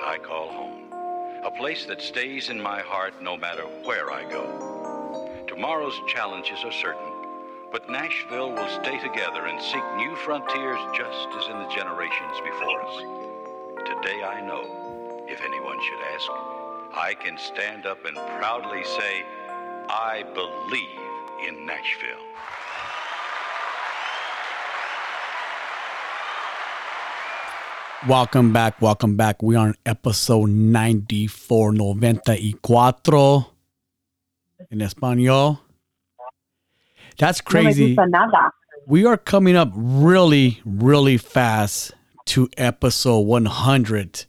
place I call home. A place that stays in my heart no matter where I go. Tomorrow's challenges are certain, but Nashville will stay together and seek new frontiers just as in the generations before us. Today I know, if anyone should ask, I can stand up and proudly say, I believe in Nashville. Welcome back, welcome back. We are on episode 94, 94, in Español. That's crazy. We are coming up really, really fast to episode 100.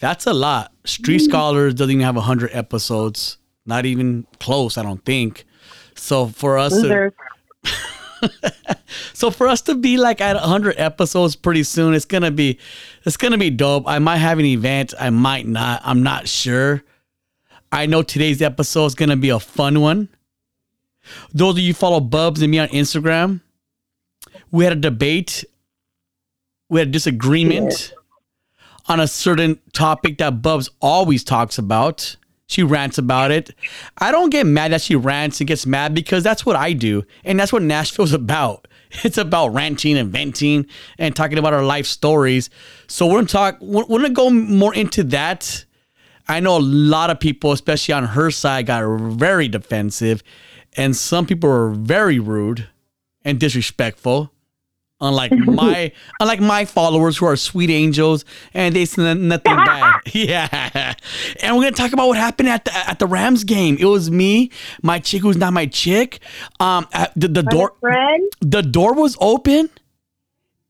That's a lot. Street Scholars doesn't even have 100 episodes. Not even close, I don't think. So for us to be like at 100 episodes pretty soon, it's gonna be dope. I might have an event, I might not. I'm not sure. I know today's episode is gonna be a fun one. Those of you follow Bubs and me on Instagram, we had a debate. We had a disagreement on a certain topic that Bubs always talks about. She rants about it. I don't get mad that she rants and gets mad because that's what I do. And that's what Nashville's about. It's about ranting and venting and talking about our life stories. So we're gonna go more into that. I know a lot of people, especially on her side, got very defensive. And some people are very rude and disrespectful. Unlike my followers who are sweet angels and they said nothing bad. Yeah. And we're going to talk about what happened at the Rams game. It was me, my chick who's not my chick. The door was open.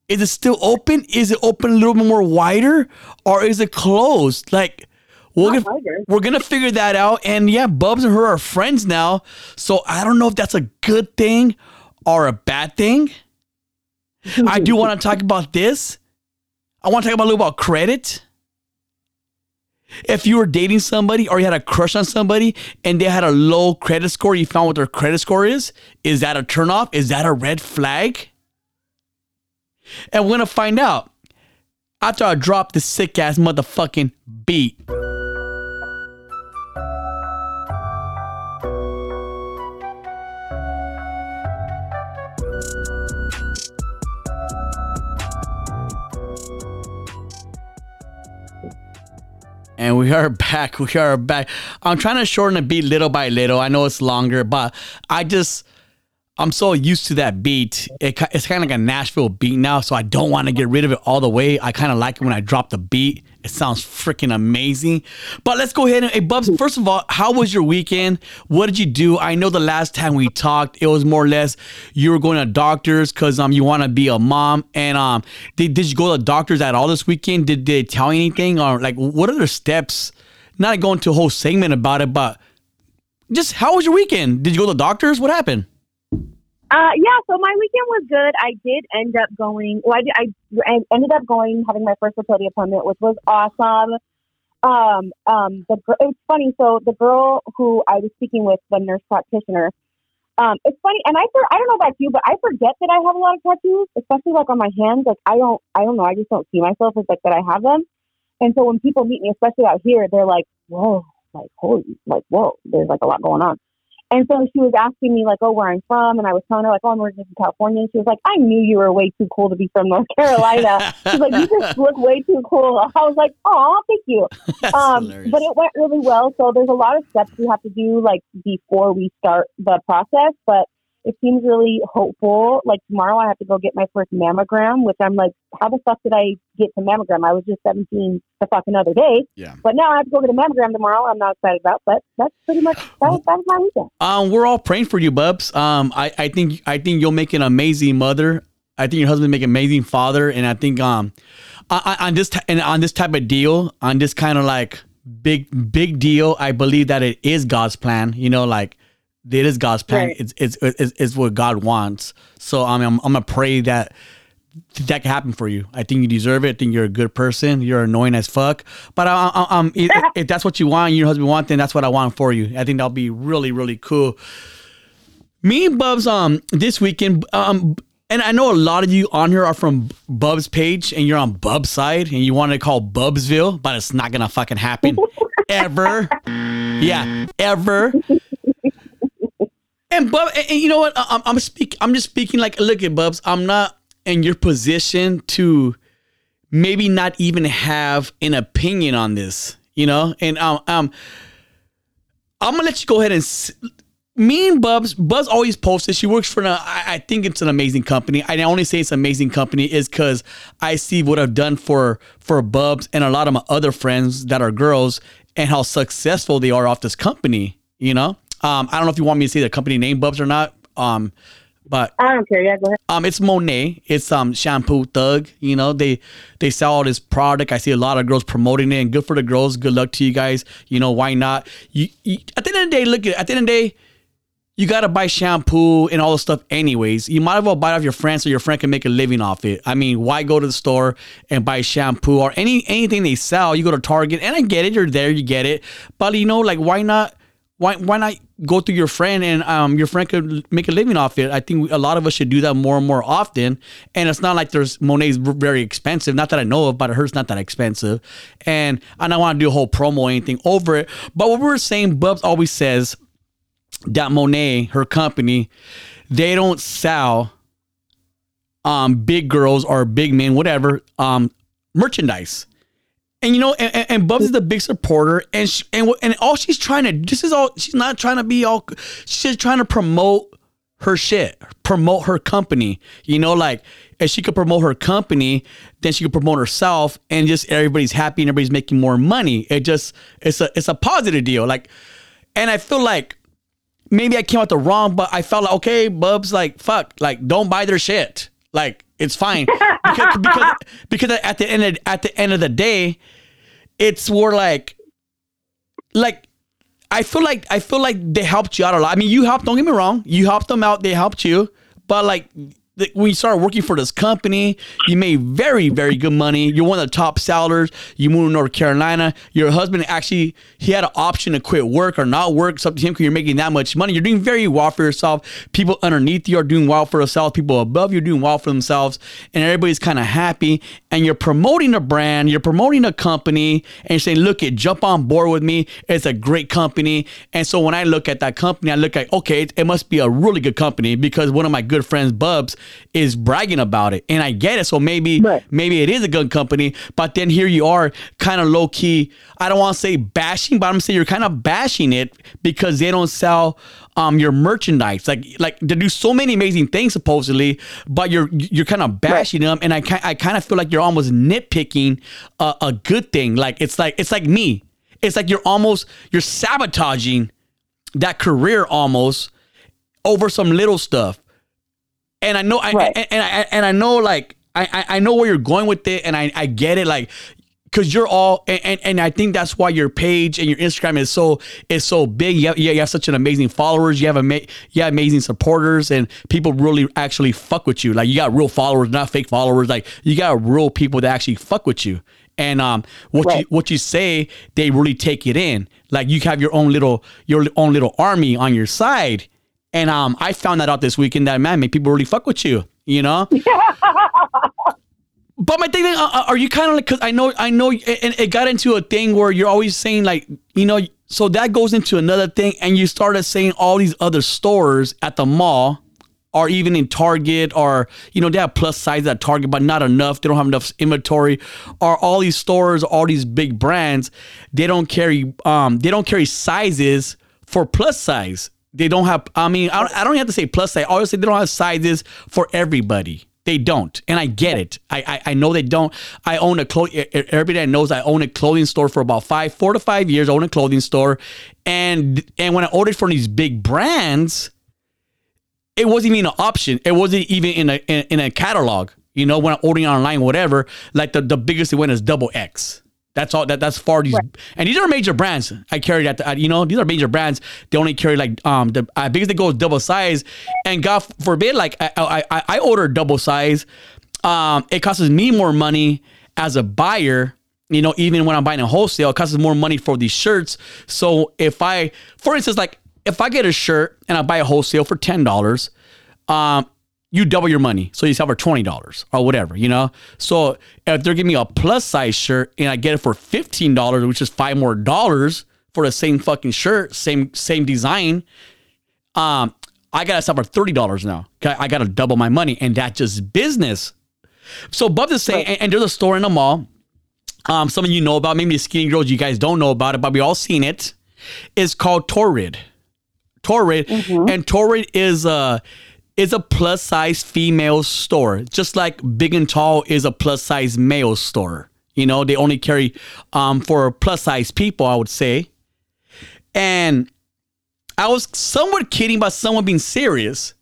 Is it still open? Is it open a little bit more wider or is it closed? Like we're going to figure that out. And yeah, Bubs and her are friends now. So I don't know if that's a good thing or a bad thing. I do want to talk about this. I want to talk about a little about credit. If you were dating somebody or you had a crush on somebody and they had a low credit score, you found what their credit score is that a turnoff? Is that a red flag? And we're going to find out after I drop this sick ass motherfucking beat. And we are back. I'm trying to shorten the beat little by little. I know it's longer, but I'm so used to that beat. It's kind of like a Nashville beat now, so I don't want to get rid of it all the way. I kind of like it when I drop the beat. It sounds freaking amazing. But let's go ahead and, hey, Bubs, first of all, how was your weekend? What did you do? I know the last time we talked, it was more or less you were going to doctors because you want to be a mom. And did you go to doctors at all this weekend? Did they tell you anything? Or like, what are the steps? Not going into a whole segment about it, but just how was your weekend? Did you go to doctors? What happened? Yeah, so my weekend was good. I ended up going, having my first fertility appointment, which was awesome. It's funny. So the girl who I was speaking with, the nurse practitioner, it's funny. And I don't know about you, but I forget that I have a lot of tattoos, especially like on my hands. Like I don't know. I just don't see myself as like that I have them. And so when people meet me, especially out here, they're like, whoa, like, holy, like, whoa, there's like a lot going on. And so she was asking me, like, oh, where I'm from. And I was telling her, like, oh, I'm originally from California. And she was like, I knew you were way too cool to be from North Carolina. She's like, you just look way too cool. I was like, oh, thank you. But it went really well. So there's a lot of steps we have to do, like, before we start the process. But it seems really hopeful. Like, tomorrow I have to go get my first mammogram, which I'm like, how the fuck did I get to mammogram? I was just 17 the fucking other day. Yeah. But now I have to go get a mammogram tomorrow. I'm not excited about, but that's pretty much, that was my weekend. We're all praying for you, Bubs. I think you'll make an amazing mother. I think your husband will make an amazing father. And I think on this kind of like big deal, I believe that it is God's plan, you know, like, it is God's plan. Right. It's what God wants. So I'm gonna pray that can happen for you. I think you deserve it. I think you're a good person. You're annoying as fuck. But if that's what you want, your husband wants, then that's what I want for you. I think that'll be really, really cool. Me and Bubs this weekend And I know a lot of you on here are from Bub's page and you're on Bub's side and you want to call Bubsville, but it's not going to fucking happen ever. Yeah, ever. And Bub, and you know what? I'm just speaking like, look at Bubs. I'm not in your position to maybe not even have an opinion on this, you know? And I'm going to let you go ahead and... Me and Bubs always posts it. She works for I think it's an amazing company. I only say it's an amazing company is because I see what I've done for Bubs and a lot of my other friends that are girls and how successful they are off this company, you know? I don't know if you want me to say the company name Bubs or not, but I don't care. Yeah, go ahead. It's Monet. It's Shampoo Thug. You know, they sell all this product. I see a lot of girls promoting it, and good for the girls. Good luck to you guys. You know, why not? You at the end of the day, look at it. At the end of the day, you got to buy shampoo and all the stuff anyways. You might as well buy it off your friend so your friend can make a living off it. I mean, why go to the store and buy shampoo or anything they sell? You go to Target, and I get it. You're there. You get it. But, you know, like, why not? Why not go through your friend and your friend could make a living off it? I think a lot of us should do that more and more often. And it's not like there's Monet's very expensive. Not that I know of, but hers not that expensive. And I don't want to do a whole promo or anything over it. But what we were saying, Bubs always says that Monet, her company, they don't sell big girls or big men, whatever, merchandise. And, you know, and Bubs is the big supporter, and she, and all she's trying to, this is all, she's not trying to be all, she's trying to promote her shit, promote her company. You know, like, if she could promote her company, then she could promote herself, and just everybody's happy and everybody's making more money. It just, it's a positive deal. Like, and I feel like maybe I came out the wrong, but I felt like, okay, Bubs, like, fuck, like, don't buy their shit. Like, it's fine because at the end of the day, it's more like I feel like they helped you out a lot. I mean, you helped. Don't get me wrong, you helped them out. They helped you, but like when you started working for this company, you made very, very good money. You're one of the top sellers. You moved to North Carolina. Your husband actually, he had an option to quit work or not work. It's up to him because you're making that much money. You're doing very well for yourself. People underneath you are doing well for themselves. People above you are doing well for themselves. And everybody's kind of happy. And you're promoting a brand. You're promoting a company. And you're saying, look, jump on board with me. It's a great company. And so when I look at that company, I look at, okay, it must be a really good company because one of my good friends, Bubs, is bragging about it, and I get it. So maybe it is a good company, but then here you are, kind of low key. I don't want to say bashing, but I'm saying you're kind of bashing it because they don't sell your merchandise. Like they do so many amazing things supposedly, but you're kind of bashing them, and I kind of feel like you're almost nitpicking a good thing. Like it's like me. It's like you're sabotaging that career almost over some little stuff. And I know, I know where you're going with it, and I get it, like, because you're all, and I think that's why your page and your Instagram is so big. You have such an amazing followers. You have amazing supporters, and people really actually fuck with you. Like, you got real followers, not fake followers. Like, you got real people that actually fuck with you. And what you say, they really take it in. Like, you have your own little army on your side. And I found that out this weekend that, man, make people really fuck with you, you know? But my thing, are you kind of like, because I know, and it got into a thing where you're always saying, like, you know, so that goes into another thing, and you started saying all these other stores at the mall or even in Target or, you know, they have plus size at Target, but not enough. They don't have enough inventory. Or all these stores, all these big brands, they don't carry sizes for plus size. They don't have, I mean, I don't have to say plus size. I always say they don't have sizes for everybody. They don't. And I get it. I know they don't. I own a clothing, everybody that knows I own a clothing store for about 4 to 5 years. I own a clothing store. And when I ordered from these big brands, it wasn't even an option. It wasn't even in a catalog. You know, when I'm ordering online, whatever, like the biggest it went is XXX. That's all. That's far. These, right. And these are major brands. I carried at the, you know, these are major brands. They only carry like the biggest they go is double size. And God forbid, like I order double size. It costs me more money as a buyer. You know, even when I'm buying a wholesale, it costs more money for these shirts. So for instance, like if I get a shirt and I buy a wholesale for $10, you double your money. So you sell for $20 or whatever, you know? So if they're giving me a plus size shirt and I get it for $15, which is $5 more for the same fucking shirt, same design, I got to sell for $30 now. I got to double my money, and that's just business. So above the same, and there's a store in the mall. Some of you know about, maybe the skinny girls, you guys don't know about it, but we all seen it. It's called Torrid. Torrid. Mm-hmm. And Torrid is a plus size female store, just like Big and Tall is a plus size male store. You know, they only carry for plus size people, I would say. And I was somewhat kidding about someone being serious.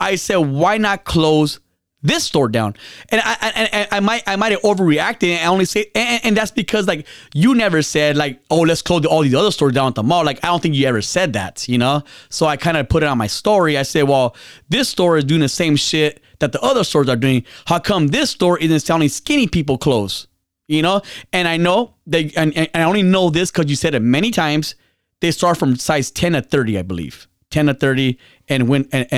I said, why not close this store down? And I might have overreacted, and I only say, and that's because, like, you never said, like, oh, let's close all these other stores down at the mall. Like, I don't think you ever said that, you know? So I kind of put it on my story. I said, well, this store is doing the same shit that the other stores are doing. How come this store isn't selling skinny people clothes? You know? And I know they, and I only know this because you said it many times. They start from size 10 to 30, I believe. 10 to 30 and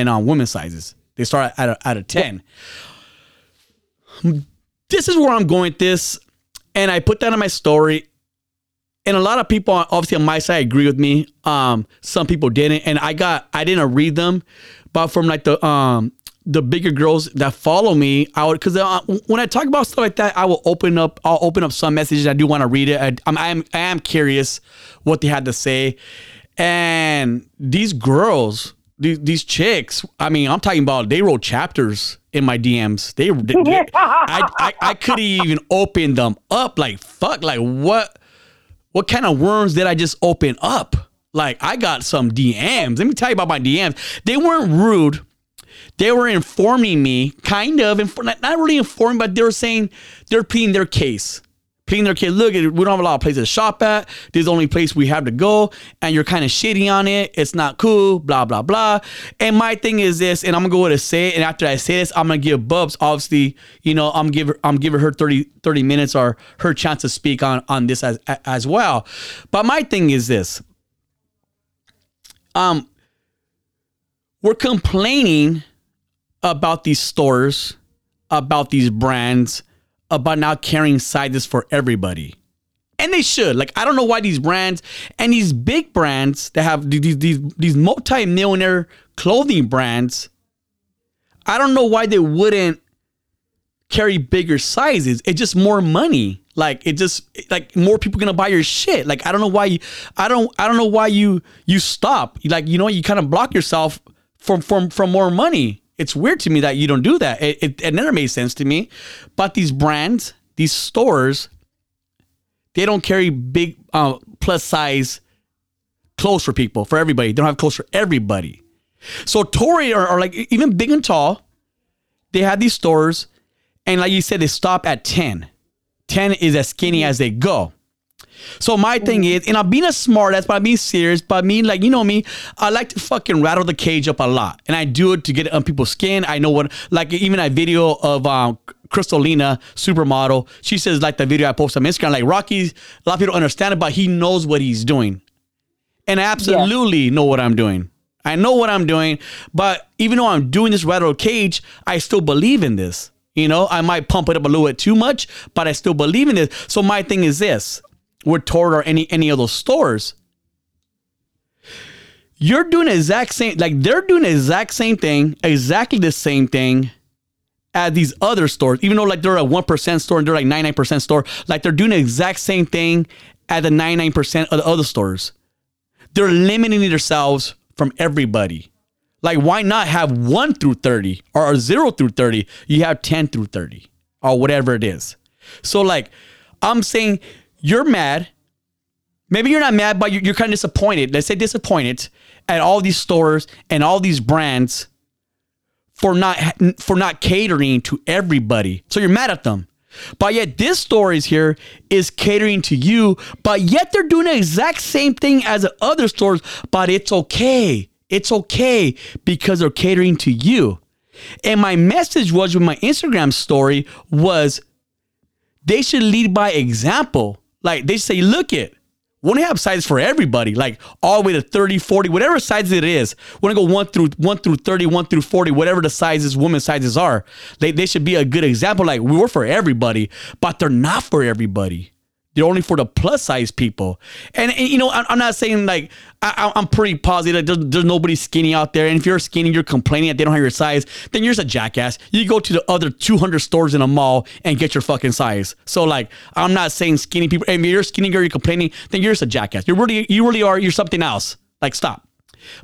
on women's sizes. They start out of 10. This is where I'm going with this. And I put that in my story. And a lot of people, obviously on my side, agree with me. Some people didn't. And I didn't read them. But from like the bigger girls that follow me, I would, because when I talk about stuff like that, I'll open up some messages. I do want to read it. I am curious what they had to say. And these girls, these chicks, I mean, I'm talking about, they wrote chapters in my DMs. I couldn't even open them up. Like, fuck, like what kind of worms did I just open up? Like, I got some DMs. Let me tell you about my DMs. They weren't rude. They were informing me, kind of, not really informing, but they were saying they're pleading their case. Look, we don't have a lot of places to shop at. This is the only place we have to go, and you're kind of shitty on it. It's not cool, blah, blah, blah. And my thing is this, and I'm going to go ahead and say it, and after I say this, I'm going to give Bubs, obviously, you know, I'm giving her 30 minutes or her chance to speak on this as well. But my thing is this. We're complaining about these stores, about these brands, about not carrying sizes for everybody. And they should. Like, I don't know why these brands and these big brands that have these multi-millionaire clothing brands, I don't know why they wouldn't carry bigger sizes. It's just more money. Like, it just, like, more people gonna buy your shit. Like, I don't know why you stop. Like, you know, you kind of block yourself from more money. It's weird to me that you don't do that. It never made sense to me. But these brands, these stores, they don't carry big plus size clothes for people, for everybody. They don't have clothes for everybody. So Torrid or like even Big and Tall, they have these stores. And like you said, they stop at 10. 10 is as skinny as they go. So my thing is, and I'm being a smart ass, but I'm being serious, but I mean, like, you know me, I like to fucking rattle the cage up a lot. And I do it to get on people's skin. I know what, like, even a video of Crystalina, supermodel, she says, like, the video I post on Instagram, like, Rocky, a lot of people don't understand it, but he knows what he's doing. And I absolutely know what I'm doing. I know what I'm doing, but even though I'm doing this rattle cage, I still believe in this. You know, I might pump it up a little bit too much, but I still believe in this. So my thing is this. With Torrid or any of those stores, you're doing the exact same, like, they're doing the exact same thing, exactly the same thing as these other stores, even though, like, they're a 1% store and they're like 99% store, like, they're doing the exact same thing as the 99% of the other stores. They're limiting themselves from everybody. Like, why not have 1 through 30 or 0 through 30? You have 10 through 30 or whatever it is. So, like, I'm saying, you're mad. Maybe you're not mad, but you're kind of disappointed. Let's say disappointed at all these stores and all these brands for not catering to everybody. So you're mad at them. But yet this store is here is catering to you, but yet they're doing the exact same thing as the other stores, but it's okay. It's okay because they're catering to you. And my message was with my Instagram story was, they should lead by example. Like, they say, look it, We want to have sizes for everybody, like all the way to 30, 40, whatever size it is. We want to go 1 through 30, 1 through 40, whatever the sizes, women's sizes are. They should be a good example. Like, we were for everybody, but they're not for everybody. They're only for the plus size people. And you know, I'm not saying like, I'm pretty positive that there's nobody skinny out there. And if you're skinny, you're complaining that they don't have your size, then you're just a jackass. You go to the other 200 stores in a mall and get your fucking size. So like, I'm not saying skinny people, if you're skinny girl, you're complaining, then you're just a jackass. You really are, you're something else. Like, stop.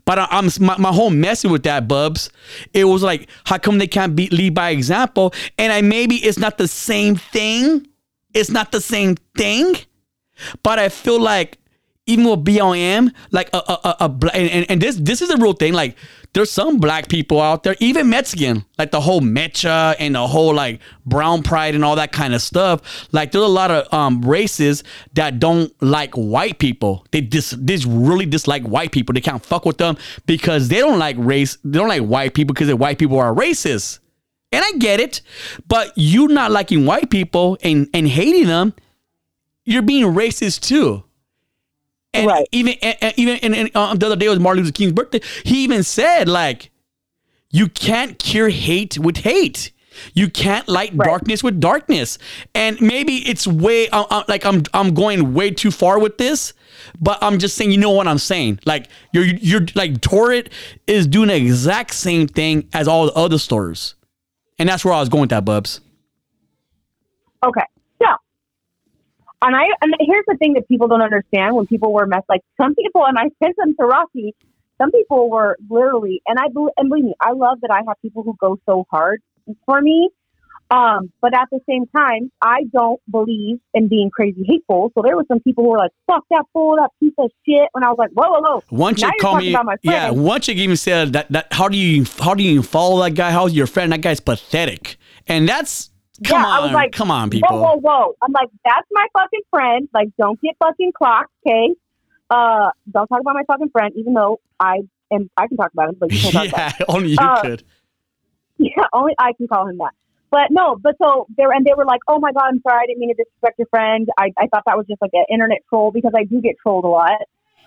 But my whole message with that, Bubs, it was like, how come they can't lead by example? And maybe it's not the same thing. It's not the same thing, but I feel like even with BLM, like this is a real thing. Like, there's some black people out there, even Mexican, like the whole mecha and the whole like brown pride and all that kind of stuff. Like, there's a lot of races that don't like white people. They really dislike white people. They can't fuck with them because they don't like race. They don't like white people because the white people are racist. And I get it, but you not liking white people and hating them, you're being racist too. And right. Even the other day was Martin Luther King's birthday. He even said, like, you can't cure hate with hate. You can't light darkness with darkness. And maybe it's way I'm going way too far with this, but I'm just saying, you know what I'm saying? Like, you're like, Torrid is doing the exact same thing as all the other stores. And that's where I was going with that, Bubs. Okay. So, and here's the thing that people don't understand when people were messed. Like, some people, and I sent them to Rocky, some people were literally, and believe me, I love that I have people who go so hard for me. But at the same time, I don't believe in being crazy hateful. So there were some people who were like, fuck that fool, that piece of shit. And I was like, whoa. Once you call me, yeah, once you even said that, how do you follow that guy? How's your friend? That guy's pathetic. And that's, come on, I was like, come on, people. Whoa. I'm like, that's my fucking friend. Like, don't get fucking clocked, okay? Don't talk about my fucking friend, even though I can talk about him, but you can't talk about him. Yeah, only you could. Yeah, only I can call him that. But no, they were like, oh my God, I'm sorry. I didn't mean to disrespect your friend. I thought that was just like an internet troll because I do get trolled a lot.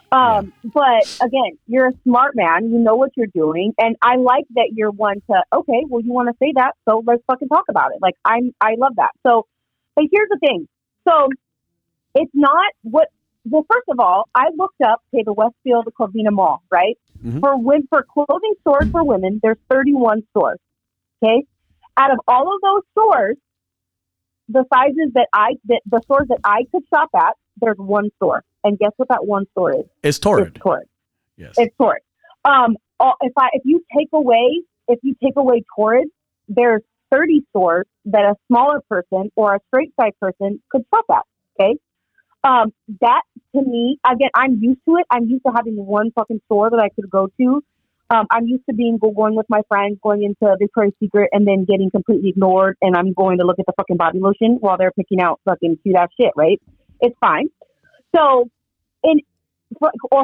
But again, you're a smart man. You know what you're doing. And I like that you're one to, okay, well, you want to say that. So let's fucking talk about it. Like, I love that. So, but here's the thing. So it's not what, well, first of all, I looked up, okay, the Westfield Covina Mall, right? Mm-hmm. For clothing stores for women, there's 31 stores. Okay. Out of all of those stores, the sizes the stores that I could shop at, there's one store. And guess what that one store is? It's Torrid. Yes. It's Torrid. If you take away Torrid, there's 30 stores that a smaller person or a straight size person could shop at. Okay. That to me, again, I'm used to it. I'm used to having one fucking store that I could go to. I'm used to going with my friends, going into Victoria's Secret and then getting completely ignored. And I'm going to look at the fucking body lotion while they're picking out fucking cute ass shit, right? It's fine. So,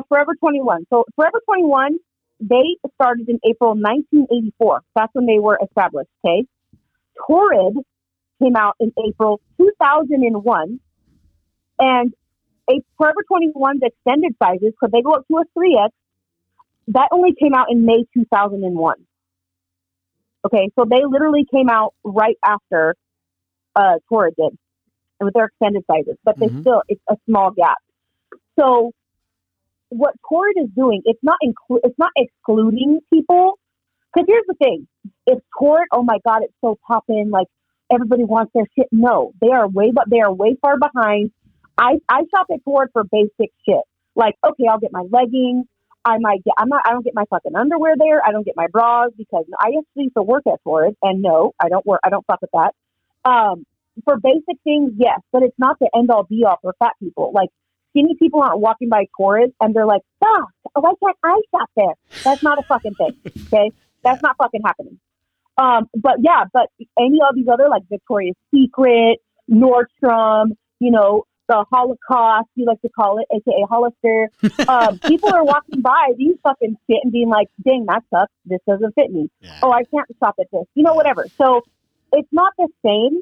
Forever 21. So Forever 21, they started in April 1984. That's when they were established, okay? Torrid came out in April 2001. And Forever 21's extended sizes, because they go up to a 3X, that only came out in May 2001. Okay, so they literally came out right after Torrid did, and with their extended sizes, but they still, it's a small gap. So what Torrid is doing, it's not excluding people. Because here's the thing: if Torrid, oh my God, it's so poppin', like everybody wants their shit. No, they are way far behind. I shop at Torrid for basic shit, like, okay, I'll get my leggings. I don't get my fucking underwear there. I don't get my bras because I actually used to work at Torrid, and no, I don't fuck with that. For basic things, yes, but it's not the end all be all for fat people. Like, skinny people aren't walking by Torrid and they're like, fuck, why can't I shop there? That's not a fucking thing. Okay. That's not fucking happening. But any of these other, like Victoria's Secret, Nordstrom, you know, the Holocaust, you like to call it, aka Hollister. People are walking by these fucking shit and being like, dang, that sucks. This doesn't fit me. Yeah. Oh, I can't shop at this. You know, whatever. So it's not the same.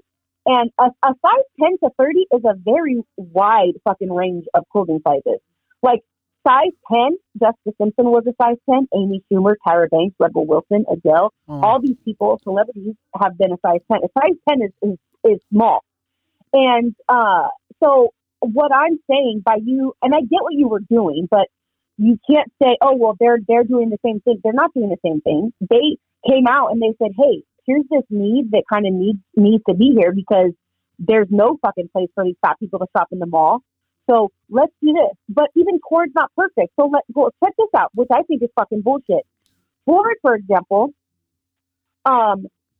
And a size 10 to 30 is a very wide fucking range of clothing sizes. Like size 10, Jessica Simpson was a size 10, Amy Schumer, Tyra Banks, Rebel Wilson, Adele, all these people, celebrities have been a size 10. A size 10 is small. And so what I'm saying by you, and I get what you were doing, but you can't say, oh, well, they're doing the same thing. They're not doing the same thing. They came out and they said, hey, here's this need that kind of needs to be here because there's no fucking place for these fat people to shop in the mall. So let's do this. But even Torrid's not perfect. So let's go check this out, which I think is fucking bullshit. Torrid, for example, they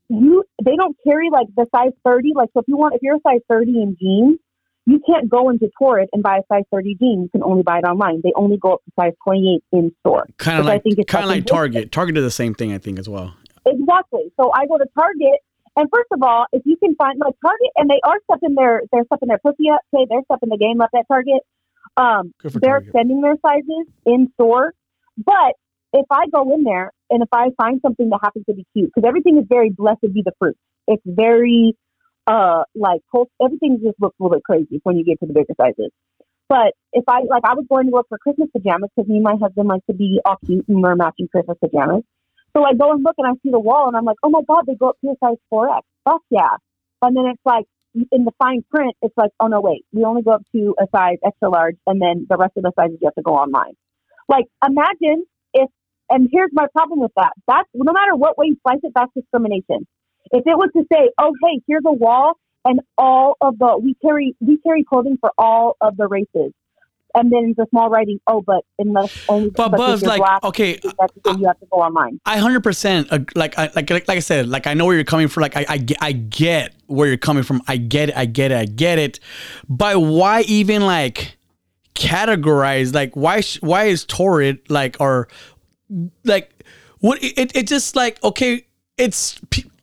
don't carry like the size 30. Like, so if you're a size 30 in jeans, you can't go into Torrid and buy a size 30 jean. You can only buy it online. They only go up to size 28 in store. Kind of like Target. Target did the same thing, I think, as well. Exactly. So I go to Target, and first of all, if you can find like Target, and they are stepping their pussy up. Okay, they're stepping the game up at Target. They're extending their sizes in store. But if I go in there and if I find something that happens to be cute, because everything is very blessed be the fruit. It's very everything just looks a little bit crazy when you get to the bigger sizes. But if I was going to look for Christmas pajamas because me and my husband like to be all cute and we're matching Christmas pajamas. So I go and look and I see the wall and I'm like, oh my God, they go up to a size 4X. Fuck yeah. And then it's like in the fine print, it's like, oh no, wait, we only go up to a size extra large and then the rest of the sizes you have to go online. Like imagine if, and here's my problem with that. That's no matter what way you slice it, that's discrimination. If it was to say, oh, hey, here's a wall and all of the, we carry clothing for all of the races. And then the small writing, oh, but unless only but Buzz, like, black, okay, that's you have to go online. I 100%, like I said, like I know where you're coming from. Like I get where you're coming from. I get it. But why even like categorize? Like why is Torrid like or like what? It just like okay, it's.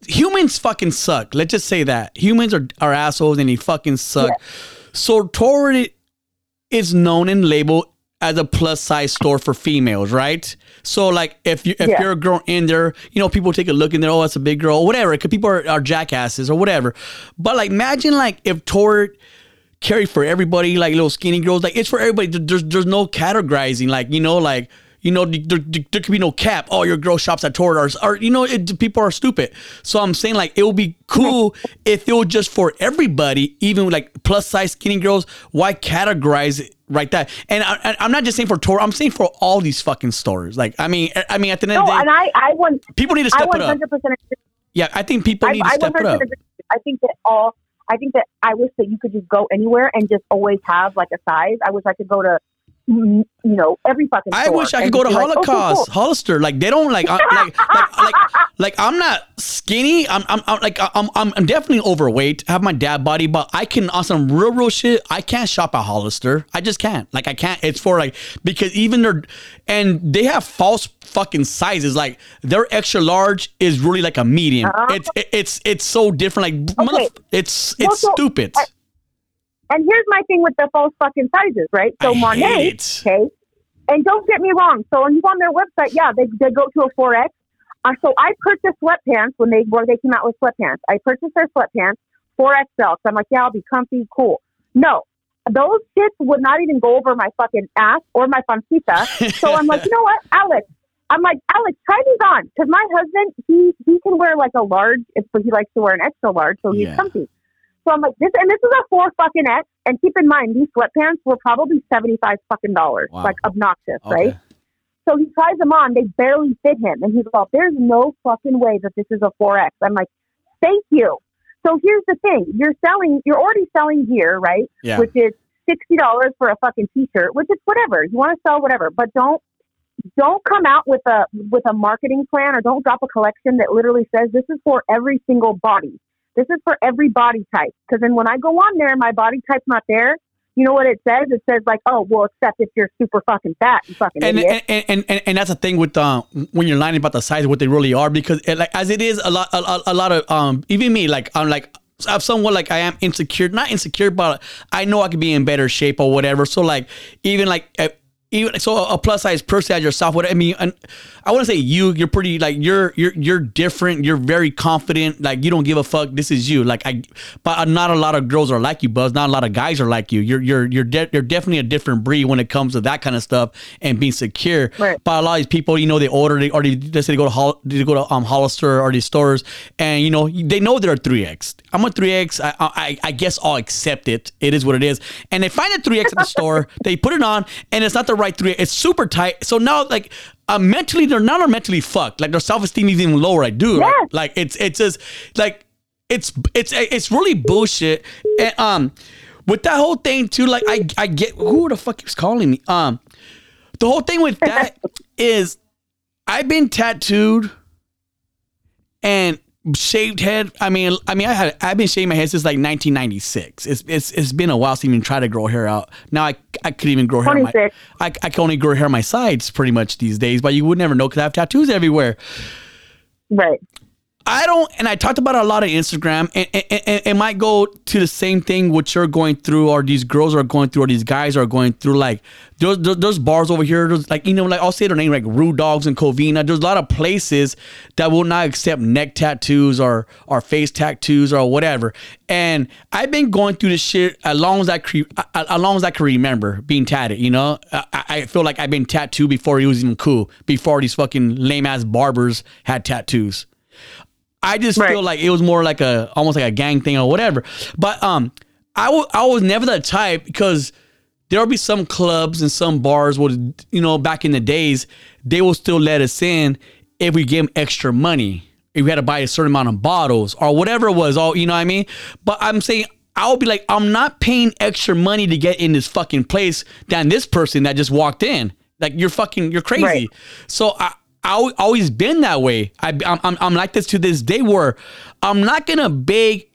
Humans fucking suck. Let's just say that humans are assholes and they fucking suck. Yeah. So Torrid is known and labeled as a plus size store for females, right? So like if you're a girl in there, you know, people take a look in there, oh, that's a big girl, whatever. Because people are jackasses or whatever. But like imagine like if Torrid carried for everybody, like little skinny girls, like it's for everybody. There's no categorizing, like there could be no cap. Oh, your girl shops at Torrid, or people are stupid. So I'm saying like it would be cool if it was just for everybody, even like plus size skinny girls. Why categorize it right that? And I'm not just saying for Torrid. I'm saying for all these fucking stores. Like I mean at the end of the day, and people need to step it up. Yeah, I think people need to step it up. I think that I wish that you could just go anywhere and just always have like a size. I wish I could go to. You know, every fucking store. I wish I could go to Holocaust, like, oh, cool. Hollister. Like they don't like I'm not skinny. I'm definitely overweight. I have my dad body, but I can on some real shit. I can't shop at Hollister. I just can't. Like I can't. It's for like because even they have false fucking sizes. Like their extra large is really like a medium. It's so different. Like okay. It's stupid. And here's my thing with the false fucking sizes, right? So Monet, okay, and don't get me wrong. So when you go on their website, yeah, they go to a 4X. So I purchased sweatpants when they came out with sweatpants. I purchased their sweatpants, 4XL. So I'm like, yeah, I'll be comfy, cool. No, those shits would not even go over my fucking ass or my pancita. So I'm like, you know what, Alex? I'm like, Alex, try these on. Because my husband, he can wear like a large, but he likes to wear an extra large, so he's comfy. So I'm like, this is a 4 fucking X. And keep in mind, these sweatpants were probably $75 fucking dollars. Wow. Like obnoxious, okay. Right? So he tries them on. They barely fit him. And he's like, there's no fucking way that this is a 4X. I'm like, thank you. So here's the thing. You're already selling gear, right? Yeah. Which is $60 for a fucking t-shirt, which is whatever. You want to sell whatever. But don't come out with a marketing plan or don't drop a collection that literally says this is for every single body. This is for every body type. Because then when I go on there and my body type's not there, you know what it says? It says like, oh, well, except if you're super fucking fat, you fucking idiot. And that's the thing with when you're lying about the size of what they really are. Because a lot of even me, like I'm like I'm somewhat like I am insecure. Not insecure, but I know I could be in better shape or whatever. So like even like even so, a plus size person at yourself. What I mean, and I want to say you're pretty, like, you're different. You're very confident. Like, you don't give a fuck. This is you. Like, but not a lot of girls are like you, Buzz. Not a lot of guys are like you. You're definitely a different breed when it comes to that kind of stuff and being secure. Right. But a lot of these people, you know, they go to Hollister or these stores, and you know they know they're a 3X. I'm a 3X. I guess I'll accept it. It is what it is. And they find a 3X at the store. They put it on, and it's not the right 3X. It's super tight. So now, like, mentally, they're not mentally fucked. Like, their self esteem is even lower. Yes. Right? Like, it's just like it's really bullshit. And with that whole thing too, like, I get who the fuck is calling me. The whole thing with that is I've been tattooed and shaved head. I mean, I've been shaving my head since like 1996. It's been a while since I even try to grow hair out. Now I could even grow hair. I can only grow hair on my sides pretty much these days, but you would never know because I have tattoos everywhere. Right. And I talked about it a lot on Instagram, and it might go to the same thing what you're going through, or these girls are going through, or these guys are going through. Like, there's bars over here, there's, like, you know, like, I'll say their name, like Rude Dogs and Covina. There's a lot of places that will not accept neck tattoos or face tattoos or whatever. And I've been going through this shit as long as I can remember being tatted, you know? I feel like I've been tattooed before it was even cool, before these fucking lame-ass barbers had tattoos. I just feel like it was more like almost like a gang thing or whatever. But I was never the type, because there will be some clubs and some bars would, you know, back in the days, they will still let us in if we gave them extra money. If we had to buy a certain amount of bottles or whatever it was, all, you know what I mean? But I'm saying, I would be like, I'm not paying extra money to get in this fucking place than this person that just walked in. Like, you're crazy. Right. So I always been that way. I'm like this to this day, where I'm not gonna beg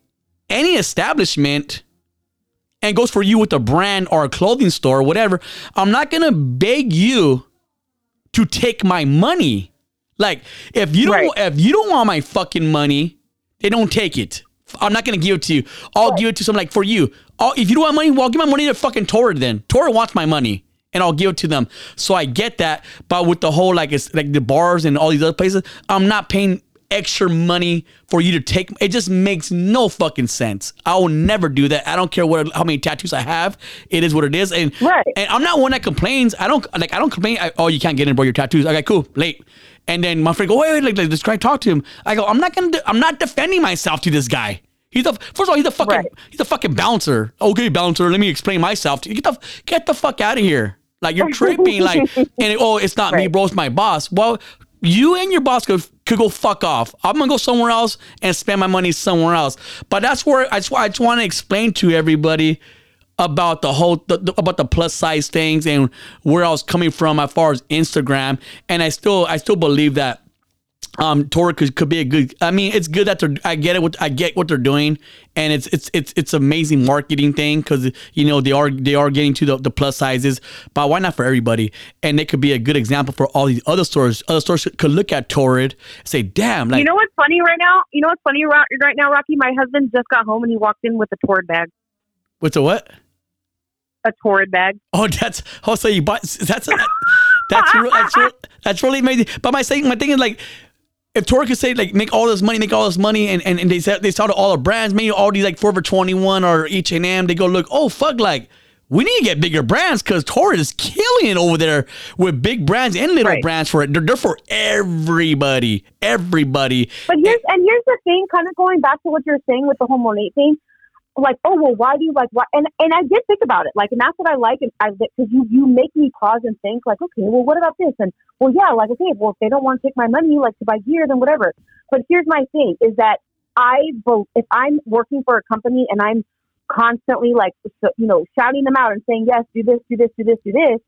any establishment, and it goes for you with a brand or a clothing store or whatever. I'm not gonna beg you to take my money. Like, if you don't want my fucking money, they don't take it. I'm not gonna give it to you. I'll give it to someone, like, for you. If you don't want money, well, I'll give my money to fucking Torrid then. Torrid wants my money. And I'll give it to them. So I get that. But with the whole, like, it's like the bars and all these other places, I'm not paying extra money for you to take. It just makes no fucking sense. I will never do that. I don't care how many tattoos I have. It is what it is. And and I'm not one that complains. I don't complain. Oh, you can't get in, bro, your tattoos. Okay, cool. Late. And then my friend go, wait, this guy, talk to him. I go, I'm not defending myself to this guy. He's a fucking bouncer. Okay, bouncer, let me explain myself to you. Get the fuck out of here. Like, you're tripping, like, and it's not me, bro, it's my boss. Well, you and your boss could go fuck off. I'm going to go somewhere else and spend my money somewhere else. But that's where I just want to explain to everybody about the whole, about the plus size things and where I was coming from as far as Instagram. And I still believe that Torrid could be a good, I mean, it's good that I get what they're doing, and it's amazing marketing thing, because, you know, they are getting to the plus sizes, but why not for everybody? And they could be a good example for all these other stores. Other stores could look at Torrid and say, damn, like, you know what's funny right now, Rocky, my husband just got home and he walked in with a Torrid bag. With a what? A Torrid bag. Oh, so you bought, that's really amazing. But my thing is, like, if Torrid could say, like, make all this money, and they sell to all the brands, maybe all these, like, Forever 21 or H&M, they go look, oh, fuck, like, we need to get bigger brands, because Torrid is killing it over there with big brands and little brands for it. They're for everybody, everybody. But here's the thing, kind of going back to what you're saying with the whole Monet thing, like, oh, well, why do you like what? And I did think about it, like, and that's what I like, and because you make me pause and think, like, okay, well, what about this? And, well, yeah, like, okay, well, if they don't want to take my money, like, to buy gear, then whatever. But here's my thing, is that if I'm working for a company and I'm constantly, like, you know, shouting them out and saying, yes, do this, do this, do this, do this,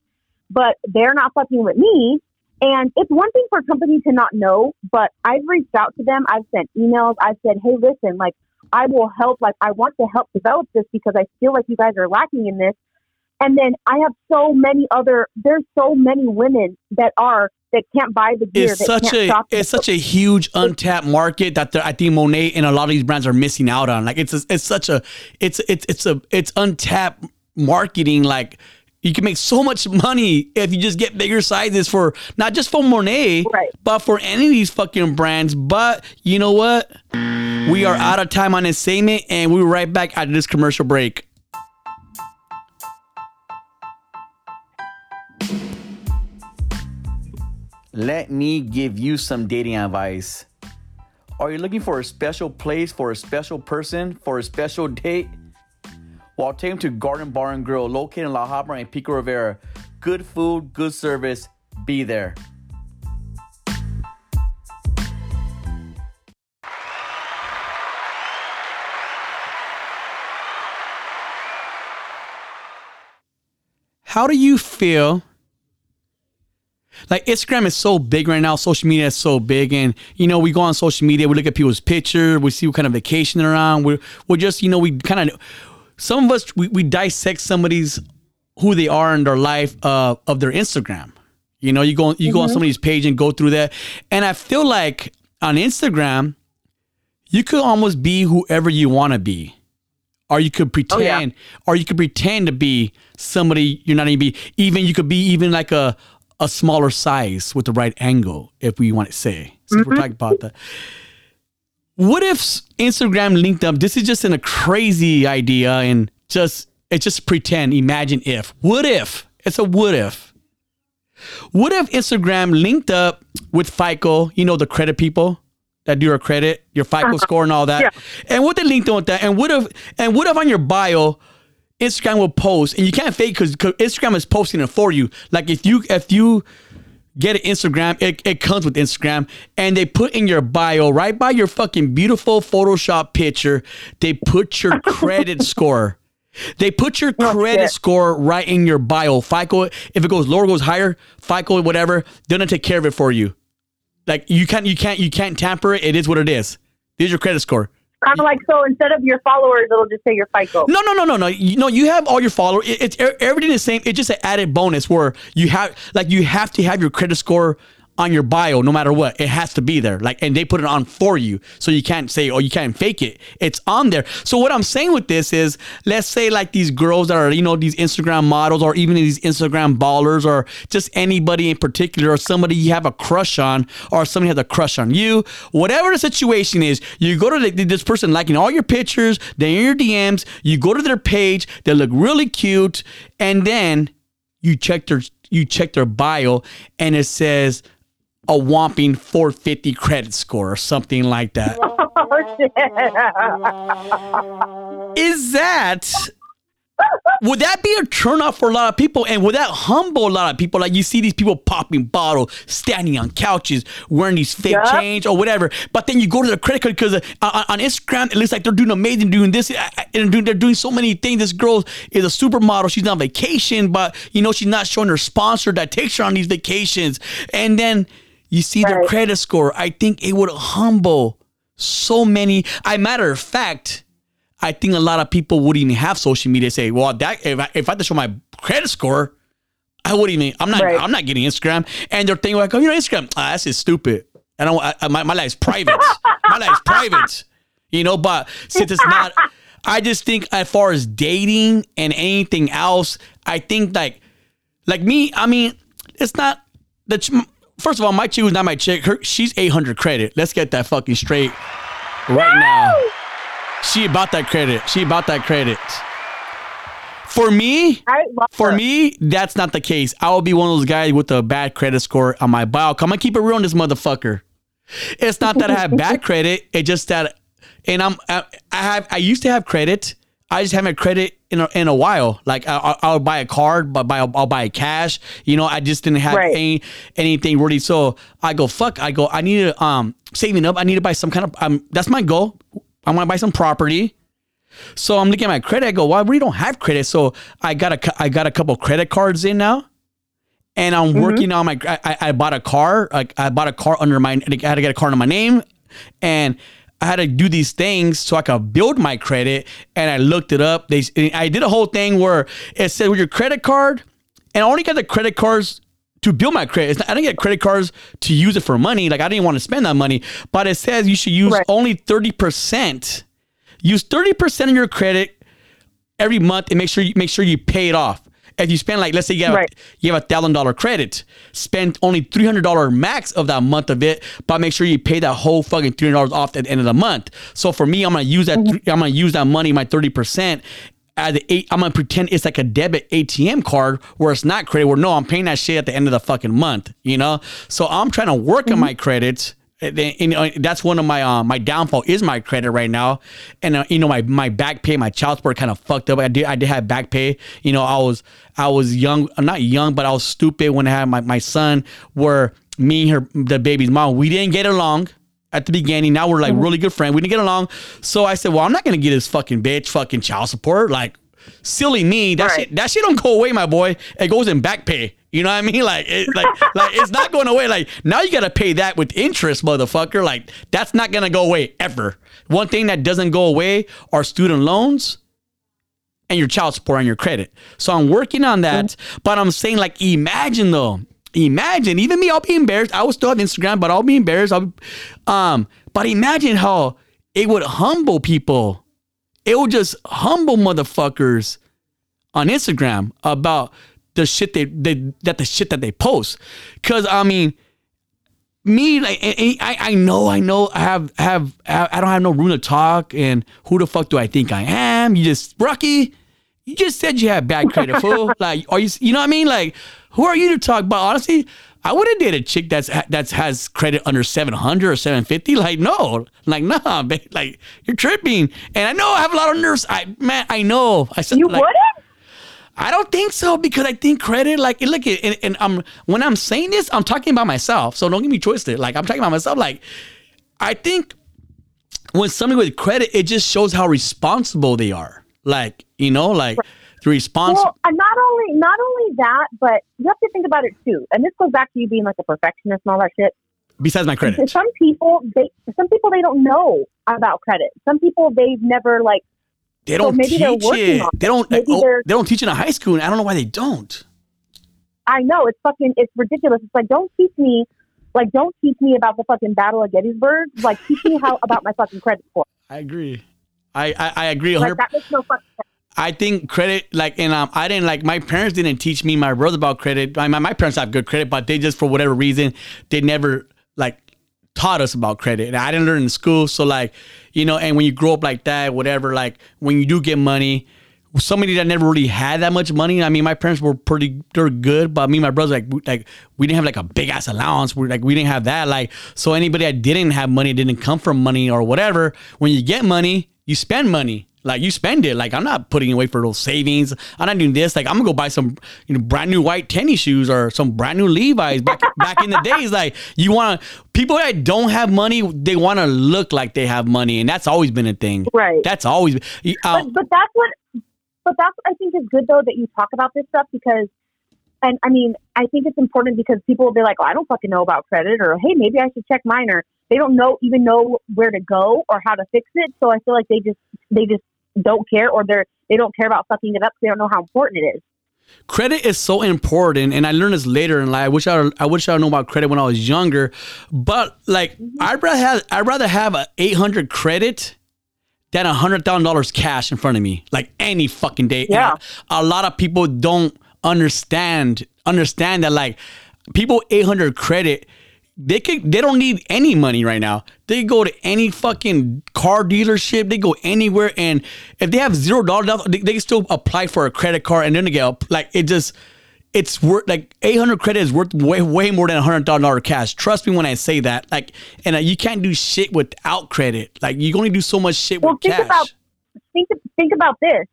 but they're not fucking with me. And it's one thing for a company to not know, but I've reached out to them, I've sent emails, I've said, hey, listen, like, I will help, like, I want to help develop this because I feel like you guys are lacking in this. And then I have there's so many women that can't buy the gear. It's such a huge untapped market that I think Monet and a lot of these brands are missing out on. Like, it's untapped marketing, like, You can make so much money if you just get bigger sizes for, not just for Monet, right, but for any of these fucking brands. But you know what? We are out of time on this segment, and we'll be right back after this commercial break. Let me give you some dating advice. Are you looking for a special place for a special person for a special date? Well, take them to Garden Bar and Grill, located in La Habra and Pico Rivera. Good food, good service. Be there. How do you feel? Like, Instagram is so big right now. Social media is so big. And, you know, we go on social media. We look at people's pictures. We see what kind of vacation they're on. We're just, you know, we kind of... Some of us, we dissect somebody's, who they are in their life, of their Instagram. You know, you go on somebody's page and go through that. And I feel like on Instagram, you could almost be whoever you want to be. Or you could pretend, or you could pretend to be somebody you're not even like a smaller size with the right angle, if we want to say. So we're talking about that. What if Instagram linked up? This is just in a crazy idea, and just pretend, imagine if. What if? It's a what if. What if Instagram linked up with FICO, you know, the credit people that do your credit, your FICO score and all that. Yeah. And what they linked up with that, and what if on your bio, Instagram will post, and you can't fake because Instagram is posting it for you. Like if you get an Instagram, it comes with Instagram, and they put in your bio, right by your fucking beautiful Photoshop picture, they put your credit score. They put your credit score right in your bio. FICO, if it goes lower, goes higher, FICO, whatever, they're gonna take care of it for you. Like you can't tamper it. It is what it is. Here's your credit score. Kind of like, so instead of your followers, it'll just say your FICO. No. You have all your followers. It's everything the same. It's just an added bonus where you have to have your credit score on your bio no matter what. It has to be there. Like, and they put it on for you, so you can't say, oh, you can't fake it. It's on there. So what I'm saying with this is, let's say like these girls that are, you know, these Instagram models, or even these Instagram ballers, or just anybody in particular, or somebody you have a crush on, or somebody has a crush on you, whatever the situation is, you go to this person liking all your pictures, they're in your DMs, you go to their page, they look really cute, and then you check their bio, and it says a whopping 450 credit score or something like that. Oh, shit. Would that be a turnoff for a lot of people? And would that humble a lot of people? Like, you see these people popping bottles, standing on couches, wearing these fake change or whatever. But then you go to their credit card, because on Instagram, it looks like they're doing amazing, doing this, and they're doing so many things. This girl is a supermodel. She's on vacation, but, you know, she's not showing her sponsor that takes her on these vacations. And then you see their credit score. I think it would humble so many. Matter of fact, I think a lot of people wouldn't even have social media. Say, well, that if I had to show my credit score, I wouldn't even. I'm not getting Instagram. And they're thinking like, oh, you know, Instagram. That's just stupid. And my life's private. My life's private. You know, but since it's not, I just think as far as dating and anything else, I think like me. I mean, it's not that. First of all, my chick was not my chick. She's 800 credit. Let's get that fucking straight right now. She about that credit. For me, that's not the case. I will be one of those guys with a bad credit score on my bio. Come on, keep it real on this motherfucker. It's not that I have bad credit. It's just that, and I used to have credit. I just haven't credit in a while. Like I'll buy a card, but I'll buy cash. You know, I just didn't have anything really. So I go, fuck. I go, I need to saving up. I need to buy some kind of. That's my goal. I want to buy some property. So I'm looking at my credit. I go, well, I really don't have credit. So I got a couple credit cards in now, and I'm working on my, I bought a car. Like I bought a car under my, I had to get a car under my name, and I had to do these things so I could build my credit. And I looked it up. I did a whole thing where it said with your credit card, and I only got the credit cards to build my credit. I didn't get credit cards to use it for money. Like I didn't want to spend that money, but it says you should use only 30%. Use 30% of your credit every month and make sure you pay it off. If you spend, like, let's say you have $1,000 credit, spend only $300 max of that month of it, but make sure you pay that whole fucking $300 off at the end of the month. So for me, I'm gonna use that. I'm gonna use that money, my 30%. I'm gonna pretend it's like a debit ATM card where it's not credit. Where no, I'm paying that shit at the end of the fucking month. You know, so I'm trying to work on my credits. And that's one of my my downfall is my credit right now, and my back pay, my child support kind of fucked up. I did have back pay. You know, I was young, not young, but I was stupid when I had my son. Where me and the baby's mom, we didn't get along at the beginning. Now we're like really good friends. We didn't get along, so I said, well, I'm not gonna get this fucking bitch fucking child support. Like, silly me. That shit don't go away, my boy. It goes in back pay. You know what I mean? Like it's not going away. Like, now you got to pay that with interest, motherfucker. Like, that's not going to go away ever. One thing that doesn't go away are student loans and your child support and your credit. So I'm working on that. But I'm saying, like, imagine though. Imagine, even me, I'll be embarrassed. I will still have Instagram, but I'll be embarrassed. But imagine how it would humble people. It would just humble motherfuckers on Instagram about the shit that they post. Cause I mean, me, like, I know I don't have no room to talk, and who the fuck do I think I am? You just, Rocky, you just said you had bad credit, fool. Like, are you know what I mean? Like, who are you to talk? But honestly, I wouldn't date a chick that has credit under 700 or 750. Like, no, like, nah, babe, like, you're tripping. And I know I have a lot of nerves. You wouldn't? I don't think so, because I think credit, like, look, and when I'm saying this, I'm talking about myself. So don't get me twisted. Like, I'm talking about myself. Like, I think when somebody with credit, it just shows how responsible they are. Like, you know, like the response. Well, and not only that, but you have to think about it too. And this goes back to you being like a perfectionist and all that shit. Besides my credit, some people don't know about credit. Some people they've never like. They don't teach it. They don't teach it in high school, and I don't know why they don't. I know, it's ridiculous. It's like, don't teach me about the fucking Battle of Gettysburg. Like, teach me about my fucking credit score. I agree. I agree. Like, that makes no fucking sense. I think credit, like, and I didn't, like, my parents didn't teach me, my brother, about credit. I mean, my parents have good credit, but they just, for whatever reason, they never like taught us about credit, and I didn't learn in school. So, like, you know, and when you grow up like that, whatever, like, when you do get money, somebody that never really had that much money. I mean, my parents were they're good, but me and my brother, like we didn't have like a big ass allowance. We didn't have that. Like, so anybody that didn't have money, didn't come from money or whatever. When you get money, you spend money. Like, you spend it. Like, I'm not putting away for those savings. I'm not doing this. Like, I'm gonna go buy some, you know, brand new white tennis shoes or some brand new Levi's. Back in the days, like, you want to, people that don't have money, they want to look like they have money, and that's always been a thing. Right. That's always. But that's I think is good though, that you talk about this stuff, because, and I mean, I think it's important, because people will be like, oh, I don't fucking know about credit, or hey, maybe I should check mine, or they don't even know where to go or how to fix it. So I feel like they just don't care, or they don't care about fucking it up. They don't know how important it is. Credit is so important, and I learned this later in life. I wish I knew about credit when I was younger, but like, I'd rather have a 800 credit than $100,000 cash in front of me, like, any fucking day. Yeah, a lot of people don't understand that, like, people 800 credit. They don't need any money right now. They go to any fucking car dealership. They go anywhere, and if they have $0, they can still apply for a credit card, and then they get, like, it just, it's worth, like, 800 credit is worth way more than $100,000 cash. Trust me when I say that. Like, and you can't do shit without credit. Like, you only do so much shit with cash. Think about this.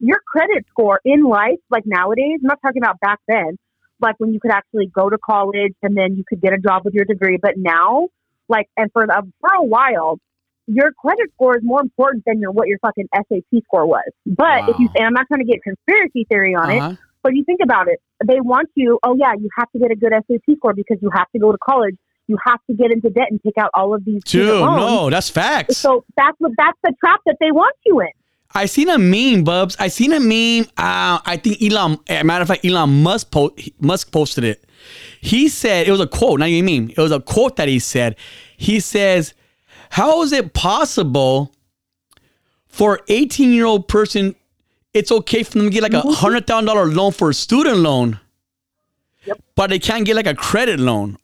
Your credit score in life, like, nowadays. I'm not talking about back then. Like, when you could actually go to college and then you could get a job with your degree. But now, like, and for a while, your credit score is more important than what your fucking SAT score was. But if you say, I'm not trying to get conspiracy theory on it, but you think about it, they want you, oh yeah, you have to get a good SAT score because you have to go to college. You have to get into debt and take out all of these student loans. No, that's facts. So that's the trap that they want you in. I seen a meme, Bubs. I think Elon Musk posted it. He said, it was a quote, not a meme. It was a quote that he said. He says, how is it possible for an 18-year-old person it's okay for them to get like a $100,000 loan for a student loan, but they can't get like a credit loan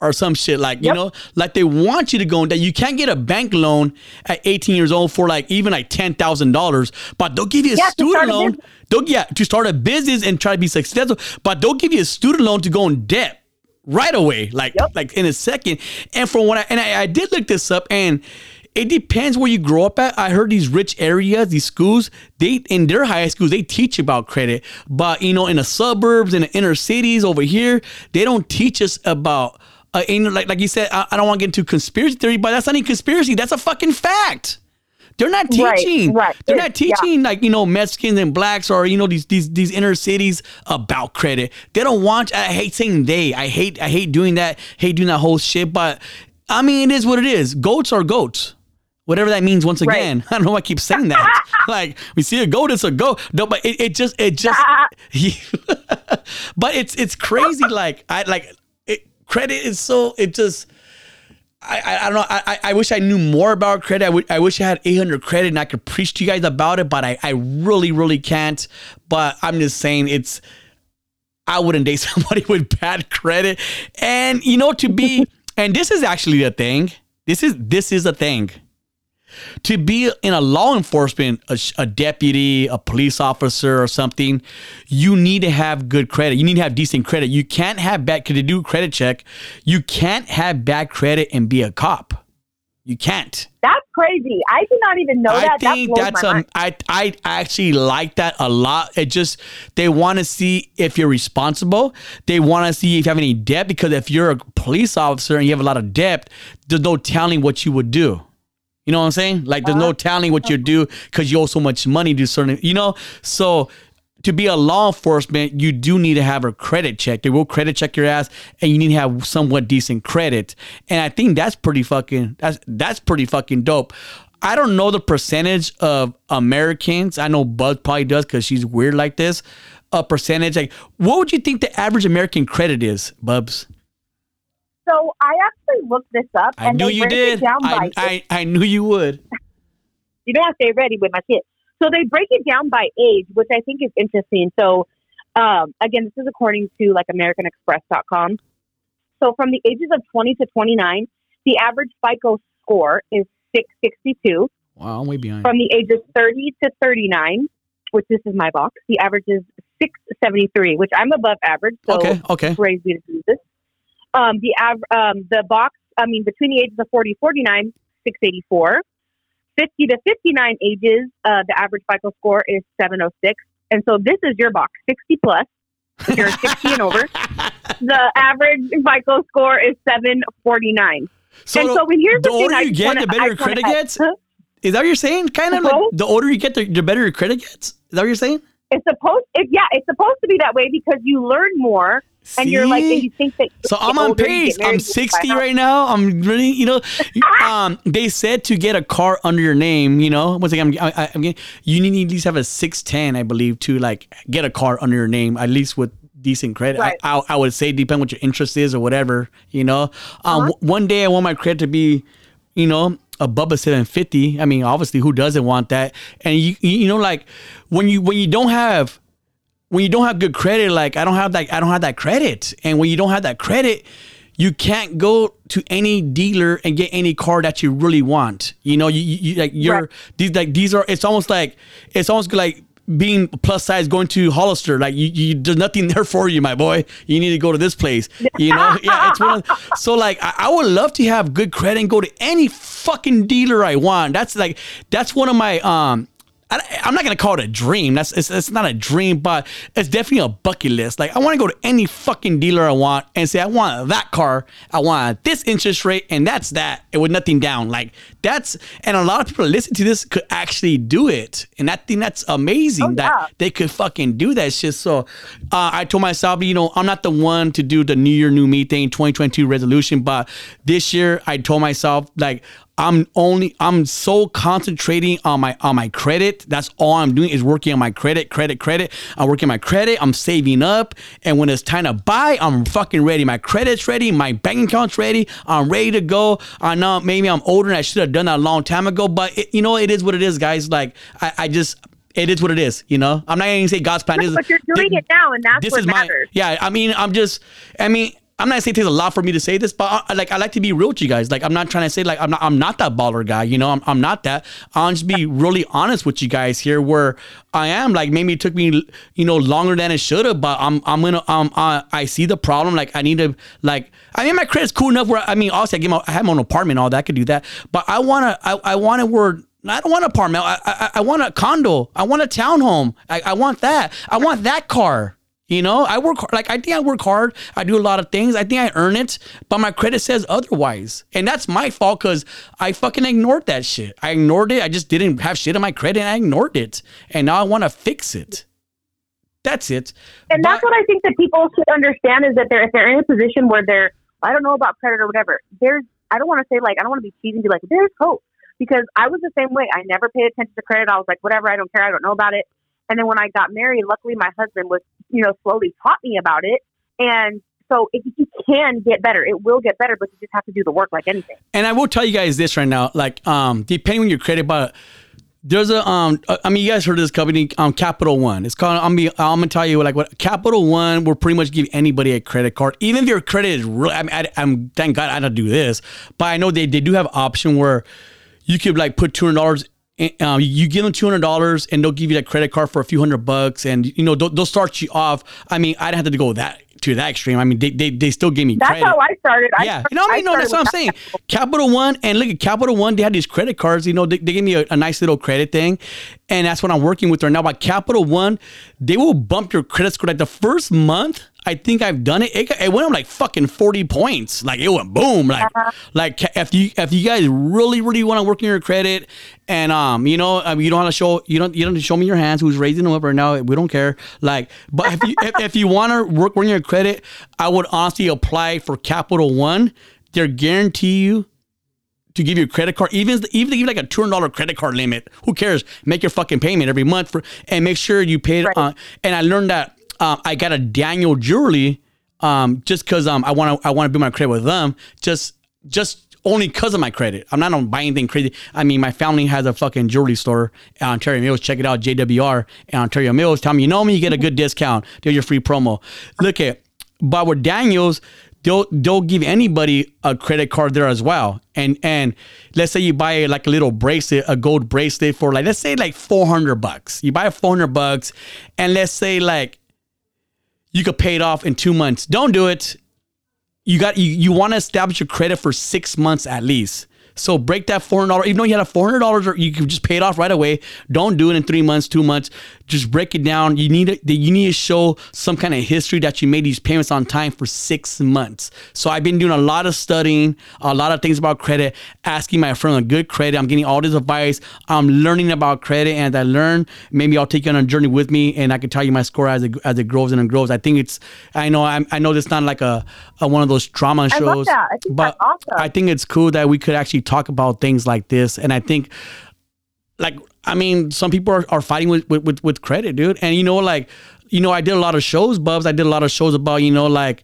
or some shit, like, you know, like they want you to go in that. You can't get a bank loan at 18 years old for like even like $10,000, but they'll give you a student loan. They'll to start a business and try to be successful, but they'll give you a student loan to go in debt right away, like like in a second. And from what I did look this up, and it depends where you grow up at. I heard these rich areas, these schools, they in their high schools, they teach about credit. But, you know, in the suburbs, in the inner cities over here, they don't teach us about, like you said, I don't want to get into conspiracy theory, but that's not any conspiracy. That's a fucking fact. They're not teaching. They're not teaching, like, you know, Mexicans and blacks or, you know, these inner cities about credit. They don't want, I hate saying they. I hate doing that. Hate doing that whole shit. But, I mean, it is what it is. Goats are goats. Whatever that means, once again, I don't know why I keep saying that. Like, we see a goat, it's a goat. No, but it just, but it's crazy. Like, credit is so, it just, I don't know. I wish I knew more about credit. I wish I had 800 credit and I could preach to you guys about it, but I really, really can't. But I'm just saying I wouldn't date somebody with bad credit. And, you know, and this is actually a thing. This is a thing. To be in a law enforcement, a deputy, a police officer or something, you need to have good credit. You need to have decent credit. You can't have bad, because they do a credit check. You can't have bad credit and be a cop. You can't. That's crazy. I did not even know that. I think that's a, I actually like that a lot. It just, they want to see if you're responsible. They want to see if you have any debt, because if you're a police officer and you have a lot of debt, there's no telling what you would do. You know what I'm saying? Like, there's no telling what you do because you owe so much money to certain, you know? So to be a law enforcement, you do need to have a credit check. They will credit check your ass, and you need to have somewhat decent credit. And I think that's pretty fucking dope. I don't know the percentage of Americans. I know Buzz probably does because she's weird like this. A percentage. Like, what would you think the average American credit is, Bubs? So I actually looked this up. I knew you did. I knew you would. You know, I stay ready with my kids. So they break it down by age, which I think is interesting. So, again, this is according to like AmericanExpress.com. So from the ages of 20 to 29, the average FICO score is 662. Wow, I'm way behind. From the ages 30 to 39, which this is my box, the average is 673, which I'm above average. So okay. Praise be to Jesus. Between the ages of 40 to 49, 684. 50 to 59 ages, the average FICO score is 706. And so this is your box, 60 plus. If you're 60 and over, the average FICO score is 749. So when here's the thing, older you get, the better your credit gets? Is that what you're saying? Kind of like the older you get, the better your credit gets? Is that what you're saying? It's supposed to be that way because you learn more. See? And you're like, and you think that. So I'm on pace. I'm 60 right now. I'm really, you know, they said to get a car under your name, you know, once again, you need to at least have a 610, I believe, to like get a car under your name, at least with decent credit. Right. I would say, depending what your interest is or whatever, you know, one day I want my credit to be, you know, above a 750. I mean, obviously who doesn't want that? And you know, like when you don't have good credit, like I don't have that credit. And when you don't have that credit, you can't go to any dealer and get any car that you really want. You know, you like you're right. It's almost like being plus size going to Hollister. Like you there's nothing there for you, my boy. You need to go to this place. You know, yeah. It's so like I would love to have good credit and go to any fucking dealer I want. That's one of my I'm not gonna call it a dream. It's not a dream, but it's definitely a bucket list. Like I want to go to any fucking dealer I want and say I want that car, I want this interest rate, and that's that. It with nothing down. Like that's, and a lot of people listening to this could actually do it, and I think that's amazing that they could fucking do that shit. So I told myself, you know, I'm not the one to do the New Year, New Me thing, 2022 resolution, but this year I told myself like. I'm so concentrating on my credit. That's all I'm doing is working on my credit. I'm working on my credit. I'm saving up. And when it's time to buy, I'm fucking ready. My credit's ready. My bank account's ready. I'm ready to go. I know maybe I'm older and I should have done that a long time ago, but it, you know, it is what it is, guys. Like I just, it is what it is, you know? I'm not going to say God's plan. No, but you're doing it now, and that's what matters. Yeah, I mean, I'm not saying it takes a lot for me to say this, but I like to be real with you guys. Like, I'm not trying to say, like, I'm not that baller guy, you know? I'm not that. I'll just be really honest with you guys here, where I am. Like, maybe it took me, you know, longer than it should have, but I see the problem. Like, I need to, like, I mean, my credit's cool enough where, I mean, obviously I have my own apartment and all that, I could do that, but I want to where, I don't want an apartment. I want a condo. I want a townhome. I want that. I want that car. You know, I work hard. Like, I think I work hard. I do a lot of things. I think I earn it, but my credit says otherwise. And that's my fault, because I fucking ignored that shit. I ignored it. I just didn't have shit on my credit, and I ignored it. And now I want to fix it. That's it. And that's what I think that people should understand, is that if they're in a position where they're, I don't know about credit or whatever, I don't want to say, like, I don't want to be cheesy and be like, there's hope. Because I was the same way. I never paid attention to credit. I was like, whatever, I don't care. I don't know about it. And then when I got married, luckily my husband was, you know, slowly taught me about it. And so you can get better. It will get better, but you just have to do the work, like anything. And I will tell you guys this right now, like, depending on your credit, but there's you guys heard of this company, Capital One. It's called, I'm going to tell you, like, what Capital One will pretty much give anybody a credit card. Even if your credit is really, I'm thank God I don't do this, but I know they do have an option where you could, like, put $200 in, you give them $200 and they'll give you that credit card for a few $100. And, you know, they'll start you off. I mean, I didn't have to go to that extreme. I mean, they still gave me credit. That's how I started. That's what I'm saying. Capital One, and look at Capital One, they had these credit cards, you know, they gave me a nice little credit thing. And that's what I'm working with right now. But Capital One, they will bump your credit score. Like, the first month, I think I've done it. It went up like fucking 40 points. Like, it went boom. Like, if you guys really, really want to work on your credit, and you know, you don't want to show, you don't show me your hands. Who's raising them up right now? We don't care. Like, but if you want to work on your credit, I would honestly apply for Capital One. They're guarantee you to give you a credit card, even to give you like a $200 credit card limit. Who cares? Make your fucking payment every month and make sure you pay it on. Right. And I learned that. I got a Daniel Jewelry, just cause I want to build my credit with them, just only cause of my credit. I'm not gonna buy anything crazy. I mean, my family has a fucking jewelry store at Ontario Mills. Check it out, JWR at Ontario Mills. Tell me you know me, you get a good discount. There's your free promo. Look at, but with Daniels, they'll give anybody a credit card there as well. And let's say you buy like a little bracelet, a gold bracelet for like, let's say like $400. You buy $400, and let's say like, you could pay it off in 2 months. Don't do it. You want to establish your credit for 6 months at least. So break that $400, even though you had a $400, or you could just pay it off right away. Don't do it in 3 months, 2 months. Just break it down. You need to show some kind of history that you made these payments on time for 6 months. So I've been doing a lot of studying, a lot of things about credit, asking my friend a good credit. I'm getting all this advice. I'm learning about credit, and as I learn, maybe I'll take you on a journey with me, and I can tell you my score as it grows and grows. I think it's, I know it's not like a one of those drama shows. I love that. I think that's awesome. I think it's cool that we could actually talk about things like this. And I think, like, I mean, some people are fighting with credit, dude. And you know, like, you know, I did a lot of shows, Bubs. I did a lot of shows about, you know, like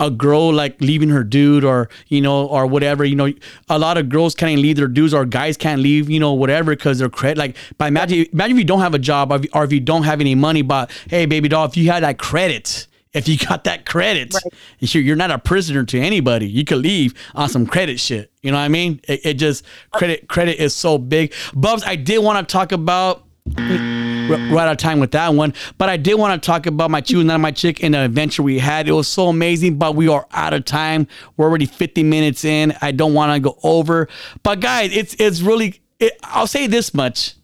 a girl like leaving her dude, or, you know, or whatever. You know, a lot of girls can't leave their dudes, or guys can't leave, you know, whatever, because they're credit. Like, but imagine if you don't have a job, or if you don't have any money. But hey, baby doll, if you had that credit. If you got that credit, right, You're not a prisoner to anybody. You could leave on some credit shit. You know what I mean? It just, credit is so big. Bubs, I did want to talk about, right out of time with that one, but I did want to talk about my Chew and Not My Chick and the adventure we had. It was so amazing, but we are out of time. We're already 50 minutes in. I don't want to go over. But guys, it's really, I'll say this much.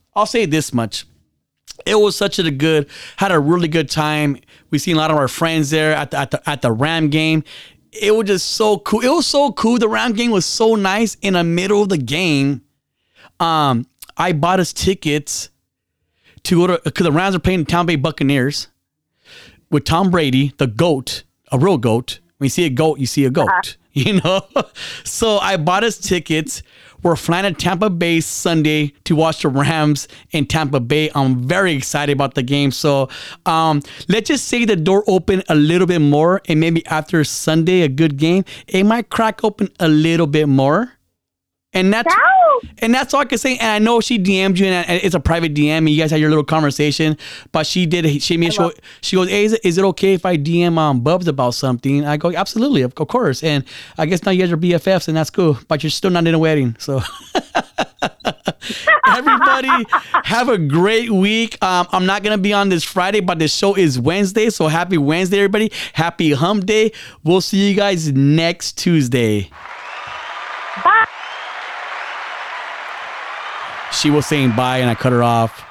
It was such a good, had a really good time. We seen a lot of our friends there at the Ram game. It was just so cool. It was so cool. The Ram game was so nice. In the middle of the game, I bought us tickets to go to, because the Rams are playing the Tampa Bay Buccaneers with Tom Brady, the GOAT, a real GOAT. When you see a GOAT, you see a GOAT. Uh-huh. You know, so I bought us tickets. We're flying to Tampa Bay Sunday to watch the Rams in Tampa Bay. I'm very excited about the game. So let's just say the door opened a little bit more, and maybe after Sunday, a good game, it might crack open a little bit more. And that's, And that's all I can say. And I know she DM'd you, and it's a private DM, and you guys had your little conversation. But she did. She made sure. She goes, "Hey, is it okay if I DM Bubs about something?" I go, "Absolutely, of course." And I guess now you guys are BFFs, and that's cool. But you're still not in a wedding, so. Everybody have a great week. I'm not gonna be on this Friday, but the show is Wednesday, so happy Wednesday, everybody. Happy hump day. We'll see you guys next Tuesday. Bye. She was saying bye and I cut her off.